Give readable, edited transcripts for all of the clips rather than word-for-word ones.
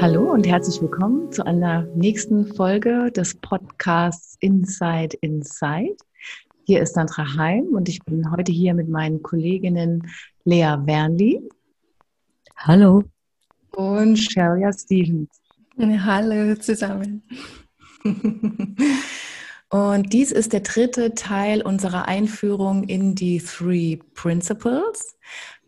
Hallo und herzlich willkommen zu einer nächsten Folge des Podcasts Inside Inside. Hier ist Sandra Heim und ich bin heute hier mit meinen Kolleginnen Lea Wernli. Hallo. Und Sharia Stevens. Hallo zusammen. Und dies ist der 3. Teil unserer Einführung in die 3 Principles.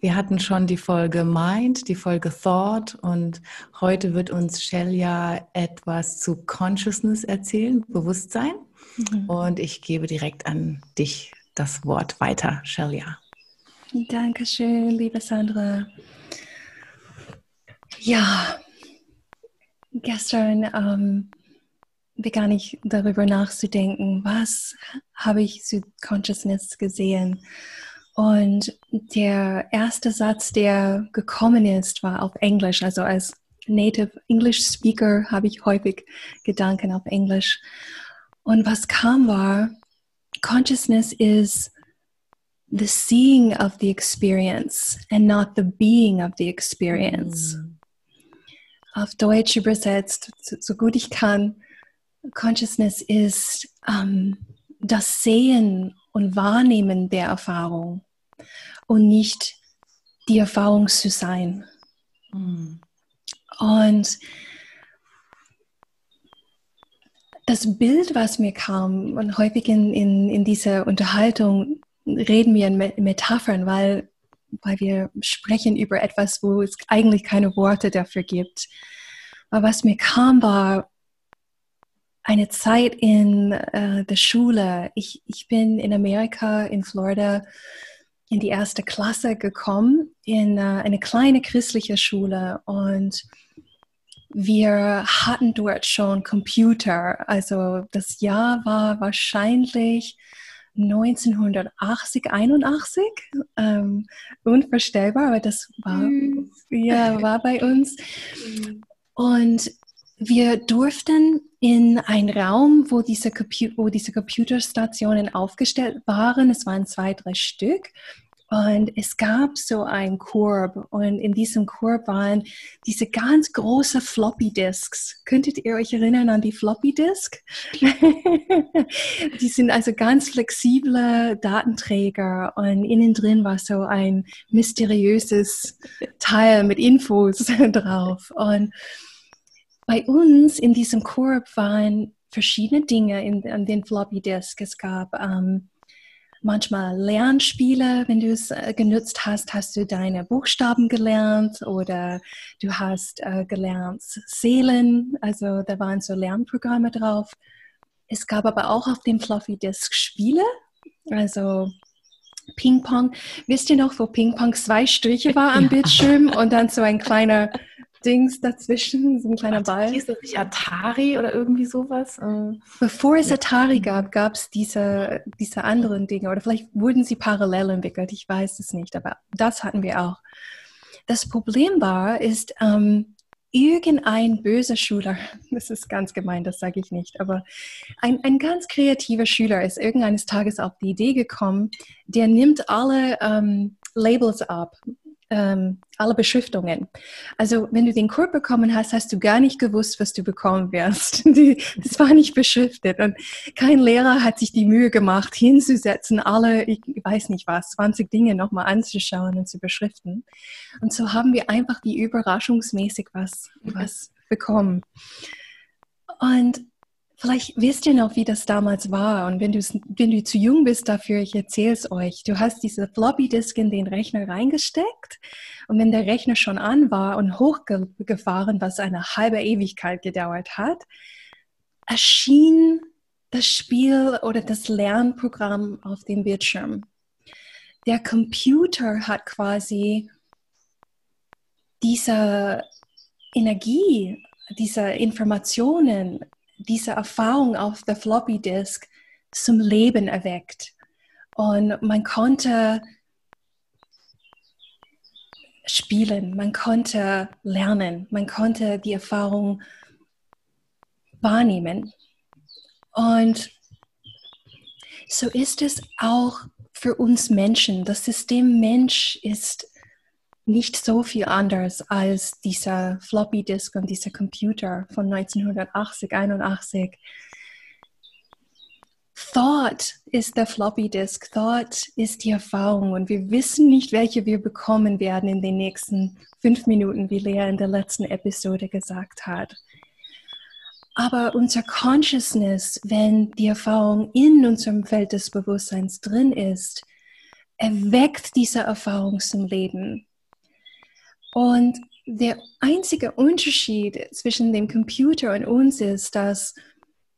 Wir hatten schon die Folge Mind, die Folge Thought und heute wird uns Sheila etwas zu Consciousness erzählen, Bewusstsein. Und ich gebe direkt an dich das Wort weiter, Sheila. Dankeschön, liebe Sandra. Ja, gestern begann ich darüber nachzudenken, was habe ich zu Consciousness gesehen. Und der erste Satz, der gekommen ist, war auf Englisch. Also als Native English Speaker habe ich häufig Gedanken auf Englisch. Und was kam war, Consciousness is the seeing of the experience and not the being of the experience. Auf Deutsch übersetzt, so gut ich kann, Consciousness ist das Sehen und Wahrnehmen der Erfahrung und nicht die Erfahrung zu sein. Und das Bild, was mir kam, und häufig in dieser Unterhaltung reden wir in Metaphern, weil wir sprechen über etwas, wo es eigentlich keine Worte dafür gibt. Aber was mir kam, war eine Zeit in der Schule. Ich bin in Amerika, in Florida, in die erste Klasse gekommen, in eine kleine christliche Schule. Und wir hatten dort schon Computer. Also das Jahr war wahrscheinlich 1980, 81. Unvorstellbar, aber das war bei uns. Und wir durften in einen Raum, wo diese Computerstationen aufgestellt waren. Es waren 2, 3 Stück. Und es gab so einen Korb. Und in diesem Korb waren diese ganz großen Floppy Disks. Könntet ihr euch erinnern an die Floppy Disk? Die sind also ganz flexible Datenträger. Und innen drin war so ein mysteriöses Teil mit Infos drauf. Und bei uns in diesem Korb waren verschiedene Dinge an den Floppy Disk. Es gab manchmal Lernspiele. Wenn du es genutzt hast, hast du deine Buchstaben gelernt oder du hast gelernt Seelen. Also da waren so Lernprogramme drauf. Es gab aber auch auf dem Floppy Disk Spiele, also Ping-Pong. Wisst ihr noch, wo Ping-Pong 2 Striche war am Bildschirm und dann so ein kleiner Dings dazwischen, so ein kleiner Ball. Hieß das nicht Atari oder irgendwie sowas? Bevor es Atari gab, gab es diese anderen Dinge. Oder vielleicht wurden sie parallel entwickelt, ich weiß es nicht. Aber das hatten wir auch. Das Problem war, ist, irgendein böser Schüler, das ist ganz gemein, das sage ich nicht, aber ein ganz kreativer Schüler ist irgendeines Tages auf die Idee gekommen, der nimmt alle Labels ab. Alle Beschriftungen. Also wenn du den Korb bekommen hast, hast du gar nicht gewusst, was du bekommen wirst. Das war nicht beschriftet und kein Lehrer hat sich die Mühe gemacht, hinzusetzen, alle, ich weiß nicht was, 20 Dinge nochmal anzuschauen und zu beschriften. Und so haben wir einfach die überraschungsmäßig was bekommen. Und vielleicht wisst ihr noch, wie das damals war. Und wenn du zu jung bist dafür, ich erzähle es euch. Du hast diese Floppy Disk in den Rechner reingesteckt. Und wenn der Rechner schon an war und hochgefahren, was eine halbe Ewigkeit gedauert hat, erschien das Spiel oder das Lernprogramm auf dem Bildschirm. Der Computer hat quasi diese Energie diese Informationen, diese Erfahrung auf der Floppy Disk zum Leben erweckt. Und man konnte spielen, man konnte lernen, man konnte die Erfahrung wahrnehmen. Und so ist es auch für uns Menschen. Das System Mensch ist nicht so viel anders als dieser Floppy Disk und dieser Computer von 1980, 81. Thought ist der Floppy Disk, Thought ist die Erfahrung und wir wissen nicht, welche wir bekommen werden in den nächsten 5 Minuten, wie Lea in der letzten Episode gesagt hat. Aber unser Consciousness, wenn die Erfahrung in unserem Feld des Bewusstseins drin ist, erweckt diese Erfahrung zum Leben. Und der einzige Unterschied zwischen dem Computer und uns ist, dass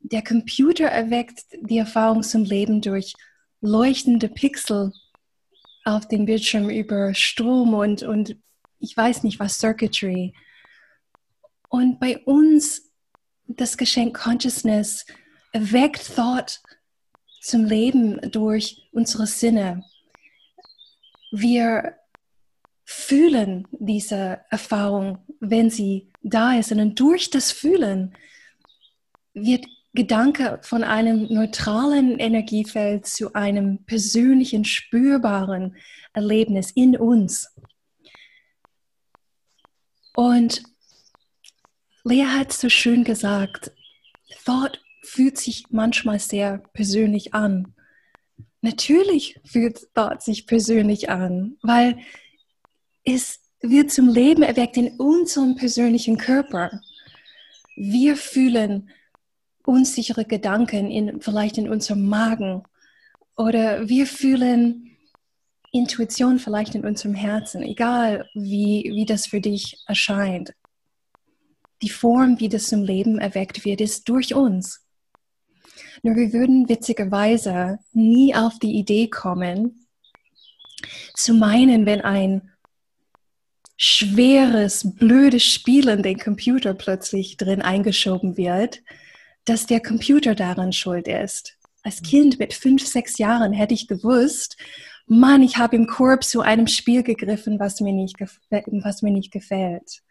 der Computer erweckt die Erfahrung zum Leben durch leuchtende Pixel auf dem Bildschirm über Strom und ich weiß nicht was, Circuitry. Und bei uns, das Geschenk Consciousness erweckt Thought zum Leben durch unsere Sinne. Wir fühlen diese Erfahrung, wenn sie da ist. Und durch das Fühlen wird Gedanke von einem neutralen Energiefeld zu einem persönlichen, spürbaren Erlebnis in uns. Und Lea hat so schön gesagt, Thought fühlt sich manchmal sehr persönlich an. Natürlich fühlt Thought sich persönlich an, weil es wird zum Leben erweckt in unserem persönlichen Körper. Wir fühlen unsichere Gedanken vielleicht in unserem Magen oder wir fühlen Intuition vielleicht in unserem Herzen, egal wie das für dich erscheint. Die Form, wie das zum Leben erweckt wird, ist durch uns. Nur wir würden witzigerweise nie auf die Idee kommen, zu meinen, wenn ein schweres, blödes Spiel in den Computer plötzlich drin eingeschoben wird, dass der Computer daran schuld ist. Als Kind mit 5, 6 Jahren hätte ich gewusst, Mann, ich habe im Korb zu einem Spiel gegriffen, was mir nicht gefällt.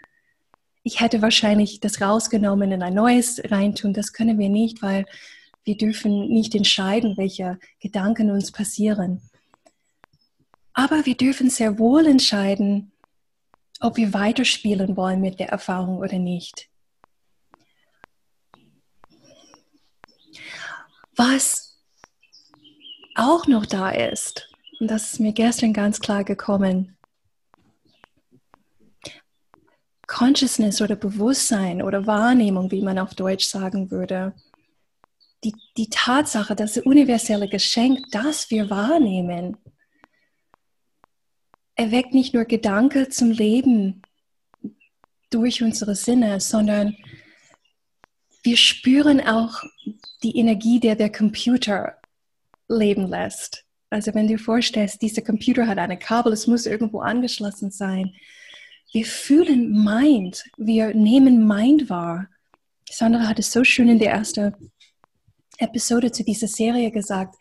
Ich hätte wahrscheinlich das rausgenommen und ein neues reintun. Das können wir nicht, weil wir dürfen nicht entscheiden, welche Gedanken uns passieren. Aber wir dürfen sehr wohl entscheiden, ob wir weiterspielen wollen mit der Erfahrung oder nicht. Was auch noch da ist, und das ist mir gestern ganz klar gekommen, Consciousness oder Bewusstsein oder Wahrnehmung, wie man auf Deutsch sagen würde, die Tatsache, das universelle Geschenk, das wir wahrnehmen, erweckt nicht nur Gedanken zum Leben durch unsere Sinne, sondern wir spüren auch die Energie, die der Computer leben lässt. Also wenn du dir vorstellst, dieser Computer hat eine Kabel, es muss irgendwo angeschlossen sein. Wir fühlen Mind, wir nehmen Mind wahr. Sandra hat es so schön in der ersten Episode zu dieser Serie gesagt.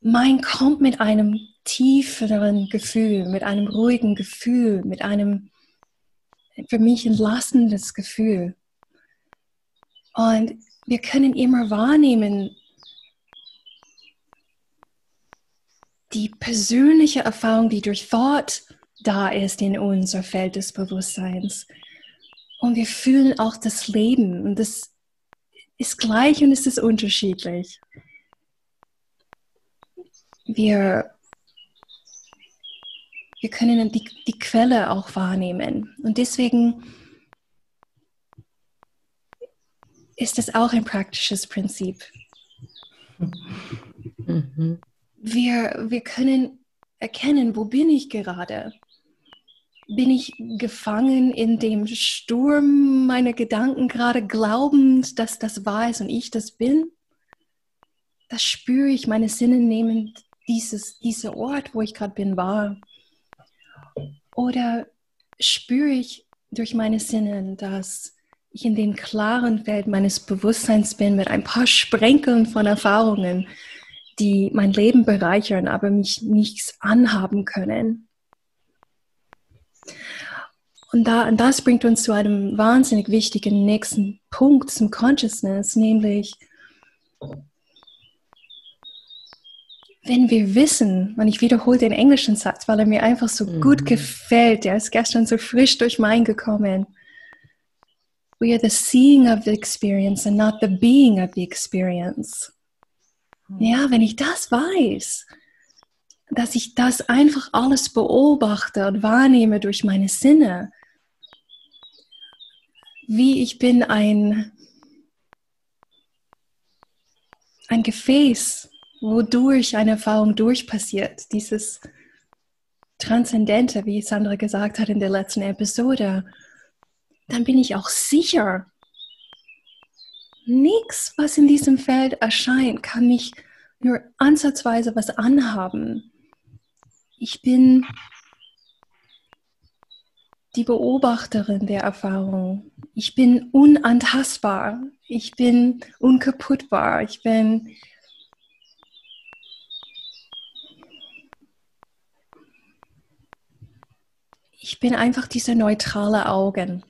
Mind kommt mit einem tieferen Gefühl, mit einem ruhigen Gefühl, mit einem für mich entlastendes Gefühl. Und wir können immer wahrnehmen, die persönliche Erfahrung, die durch Thought da ist in unser Feld des Bewusstseins. Und wir fühlen auch das Leben. Und das ist gleich und es ist unterschiedlich. Wir können die Quelle auch wahrnehmen. Und deswegen ist das auch ein praktisches Prinzip. Mhm. Wir können erkennen, wo bin ich gerade? Bin ich gefangen in dem Sturm meiner Gedanken gerade, glaubend, dass das wahr ist und ich das bin? Das spüre ich, meine Sinne nehmen dieser Ort, wo ich gerade bin, wahr. Oder spüre ich durch meine Sinne, dass ich in dem klaren Feld meines Bewusstseins bin mit ein paar Sprenkeln von Erfahrungen, die mein Leben bereichern, aber mich nichts anhaben können. Und das bringt uns zu einem wahnsinnig wichtigen nächsten Punkt zum Consciousness, nämlich, wenn wir wissen, und ich wiederhole den englischen Satz, weil er mir einfach so gut gefällt, der ist gestern so frisch durch mein gekommen. We are the seeing of the experience and not the being of the experience. Ja, wenn ich das weiß, dass ich das einfach alles beobachte und wahrnehme durch meine Sinne, wie ich bin ein Gefäß, wodurch eine Erfahrung durchpassiert. Dieses Transzendente, wie Sandra gesagt hat in der letzten Episode, dann bin ich auch sicher. Nichts, was in diesem Feld erscheint, kann mich nur ansatzweise was anhaben. Ich bin die Beobachterin der Erfahrung. Ich bin unantastbar. Ich bin unkaputtbar. Ich bin einfach diese neutrale Augen,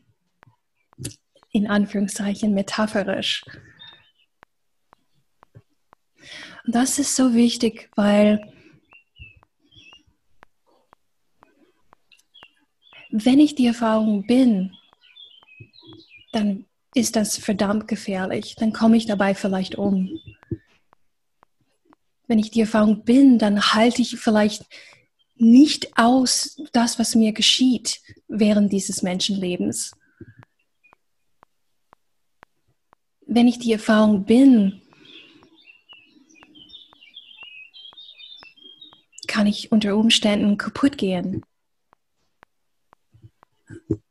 in Anführungszeichen metaphorisch. Und das ist so wichtig, weil wenn ich die Erfahrung bin, dann ist das verdammt gefährlich. Dann komme ich dabei vielleicht um. Wenn ich die Erfahrung bin, dann halte ich vielleicht nicht aus das, was mir geschieht während dieses Menschenlebens. Wenn ich die Erfahrung bin, kann ich unter Umständen kaputt gehen.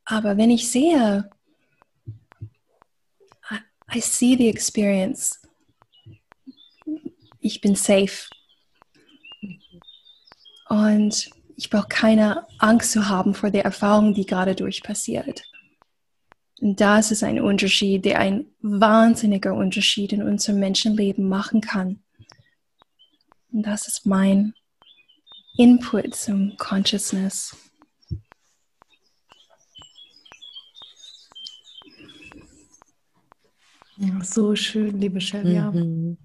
Aber wenn ich sehe, I see the experience, ich bin safe. Und ich brauche keine Angst zu haben vor der Erfahrung, die gerade durch passiert. Und das ist ein Unterschied, der ein wahnsinniger Unterschied in unserem Menschenleben machen kann. Und das ist mein Input zum Consciousness. Ja, so schön, liebe Sheila. Mhm.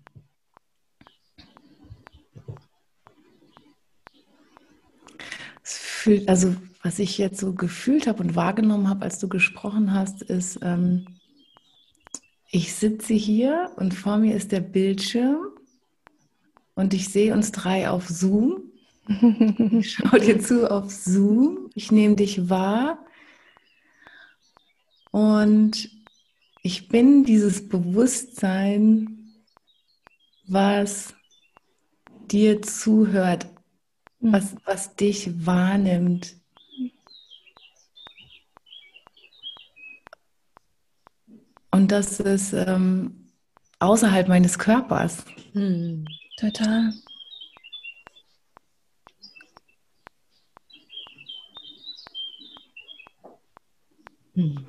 Also was ich jetzt so gefühlt habe und wahrgenommen habe, als du gesprochen hast, ist, ich sitze hier und vor mir ist der Bildschirm und ich sehe uns drei auf Zoom. Ich schaue dir zu auf Zoom. Ich nehme dich wahr und ich bin dieses Bewusstsein, was dir zuhört, was dich wahrnimmt. Und das ist außerhalb meines Körpers. Mhm. Total. Mhm.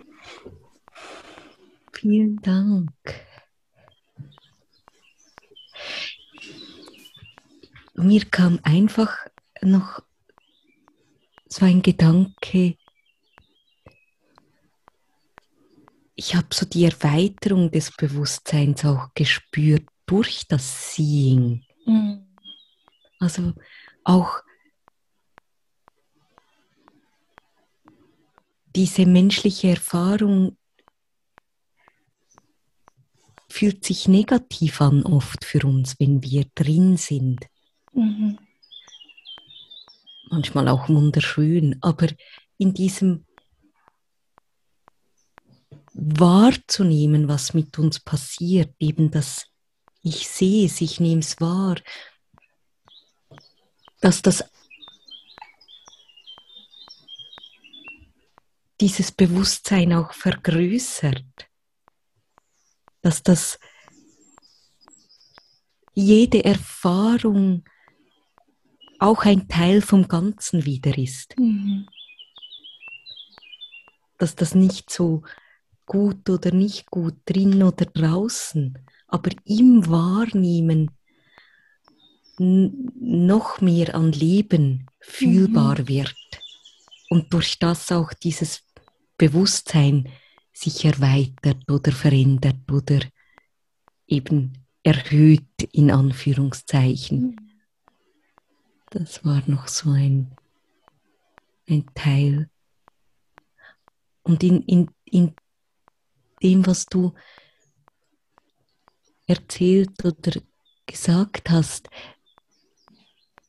Vielen Dank. Mir kam einfach noch so ein Gedanke, ich habe so die Erweiterung des Bewusstseins auch gespürt durch das Seeing. Mhm. Also auch diese menschliche Erfahrung fühlt sich negativ an oft für uns, wenn wir drin sind. Mhm. Manchmal auch wunderschön, aber in diesem wahrzunehmen, was mit uns passiert, eben das, ich sehe es, ich nehme es wahr, dass dieses Bewusstsein auch vergrößert, dass jede Erfahrung auch ein Teil vom Ganzen wieder ist. Mhm. Dass das nicht so gut oder nicht gut, drin oder draußen, aber im Wahrnehmen noch mehr an Leben fühlbar wird und durch das auch dieses Bewusstsein sich erweitert oder verändert oder eben erhöht, in Anführungszeichen. Das war noch so ein Teil. Und in dem, was du erzählt oder gesagt hast,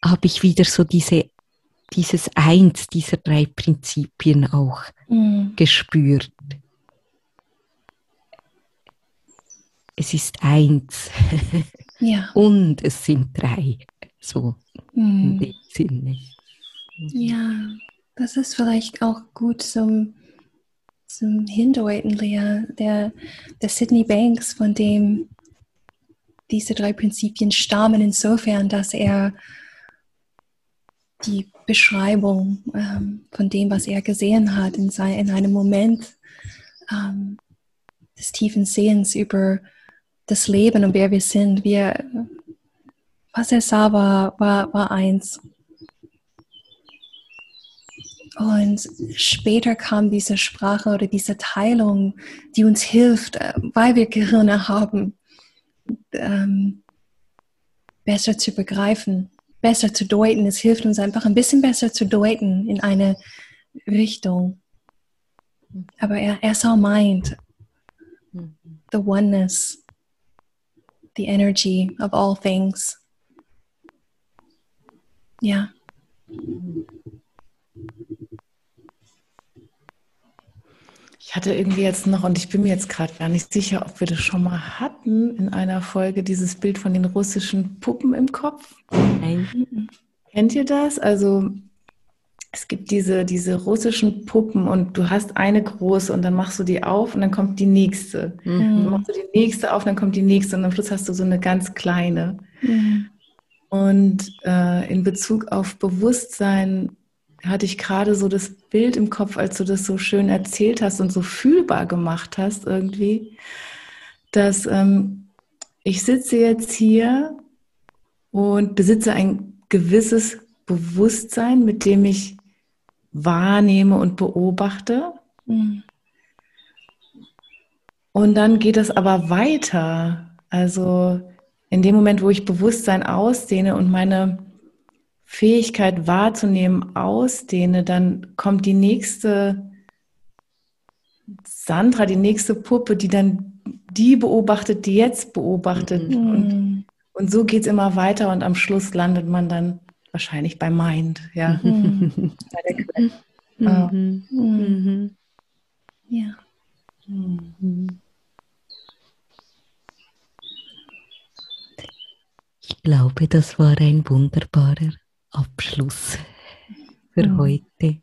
habe ich wieder so dieses Eins dieser drei Prinzipien auch gespürt. Es ist eins. Ja. Und es sind drei. So in dem Sinne. Ja, das ist vielleicht auch gut zum Hindeuten, Lea. Der Sidney Banks, von dem diese drei Prinzipien stammen, insofern, dass er die Beschreibung von dem, was er gesehen hat, in einem Moment des tiefen Sehens über das Leben und wer wir sind, was er sah, war eins. Und später kam diese Sprache oder diese Teilung, die uns hilft, weil wir Gehirne haben, besser zu begreifen, besser zu deuten. Es hilft uns einfach ein bisschen besser zu deuten in eine Richtung. Aber er sah Mind, the oneness, the energy of all things. Ja. Ich hatte irgendwie jetzt noch, und ich bin mir jetzt gerade gar nicht sicher, ob wir das schon mal hatten in einer Folge, dieses Bild von den russischen Puppen im Kopf. Nein. Kennt ihr das? Also es gibt diese russischen Puppen und du hast eine große und dann machst du die auf und dann kommt die nächste. Mhm. Dann machst du die nächste auf, dann kommt die nächste und am Schluss hast du so eine ganz kleine. Mhm. Und in Bezug auf Bewusstsein hatte ich gerade so das Bild im Kopf, als du das so schön erzählt hast und so fühlbar gemacht hast irgendwie, dass ich sitze jetzt hier und besitze ein gewisses Bewusstsein, mit dem ich wahrnehme und beobachte. Mhm. Und dann geht das aber weiter. Also in dem Moment, wo ich Bewusstsein ausdehne und meine Fähigkeit wahrzunehmen ausdehne, dann kommt die nächste Sandra, die nächste Puppe, die dann die beobachtet, die jetzt beobachtet. Mhm. Und so geht es immer weiter und am Schluss landet man dann wahrscheinlich bei Mind. Ja. Mhm. Mhm. Mhm. Ja. Mhm. Ich glaube, das war ein wunderbarer Abschluss für heute.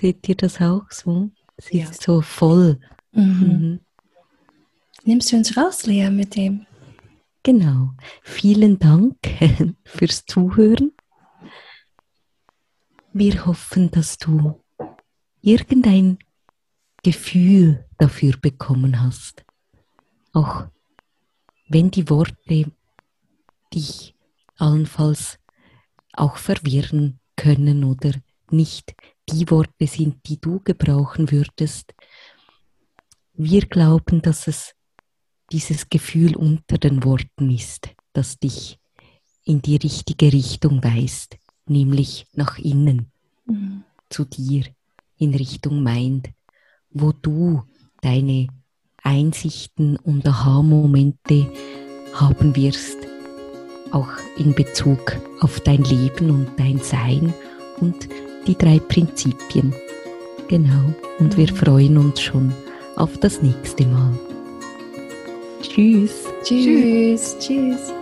Seht ihr das auch so? Sie ist so voll. Mhm. Mhm. Nimmst du uns raus, Lea, mit dem? Genau. Vielen Dank fürs Zuhören. Wir hoffen, dass du irgendein Gefühl dafür bekommen hast. Auch wenn die Worte dich allenfalls auch verwirren können oder nicht die Worte sind, die du gebrauchen würdest. Wir glauben, dass es dieses Gefühl unter den Worten ist, das dich in die richtige Richtung weist, nämlich nach innen, zu dir, in Richtung Mind, wo du deine Einsichten und Aha-Momente haben wirst, auch in Bezug auf dein Leben und dein Sein und die drei Prinzipien. Genau, und wir freuen uns schon auf das nächste Mal. Tschüss. Tschüss. Tschüss. Tschüss.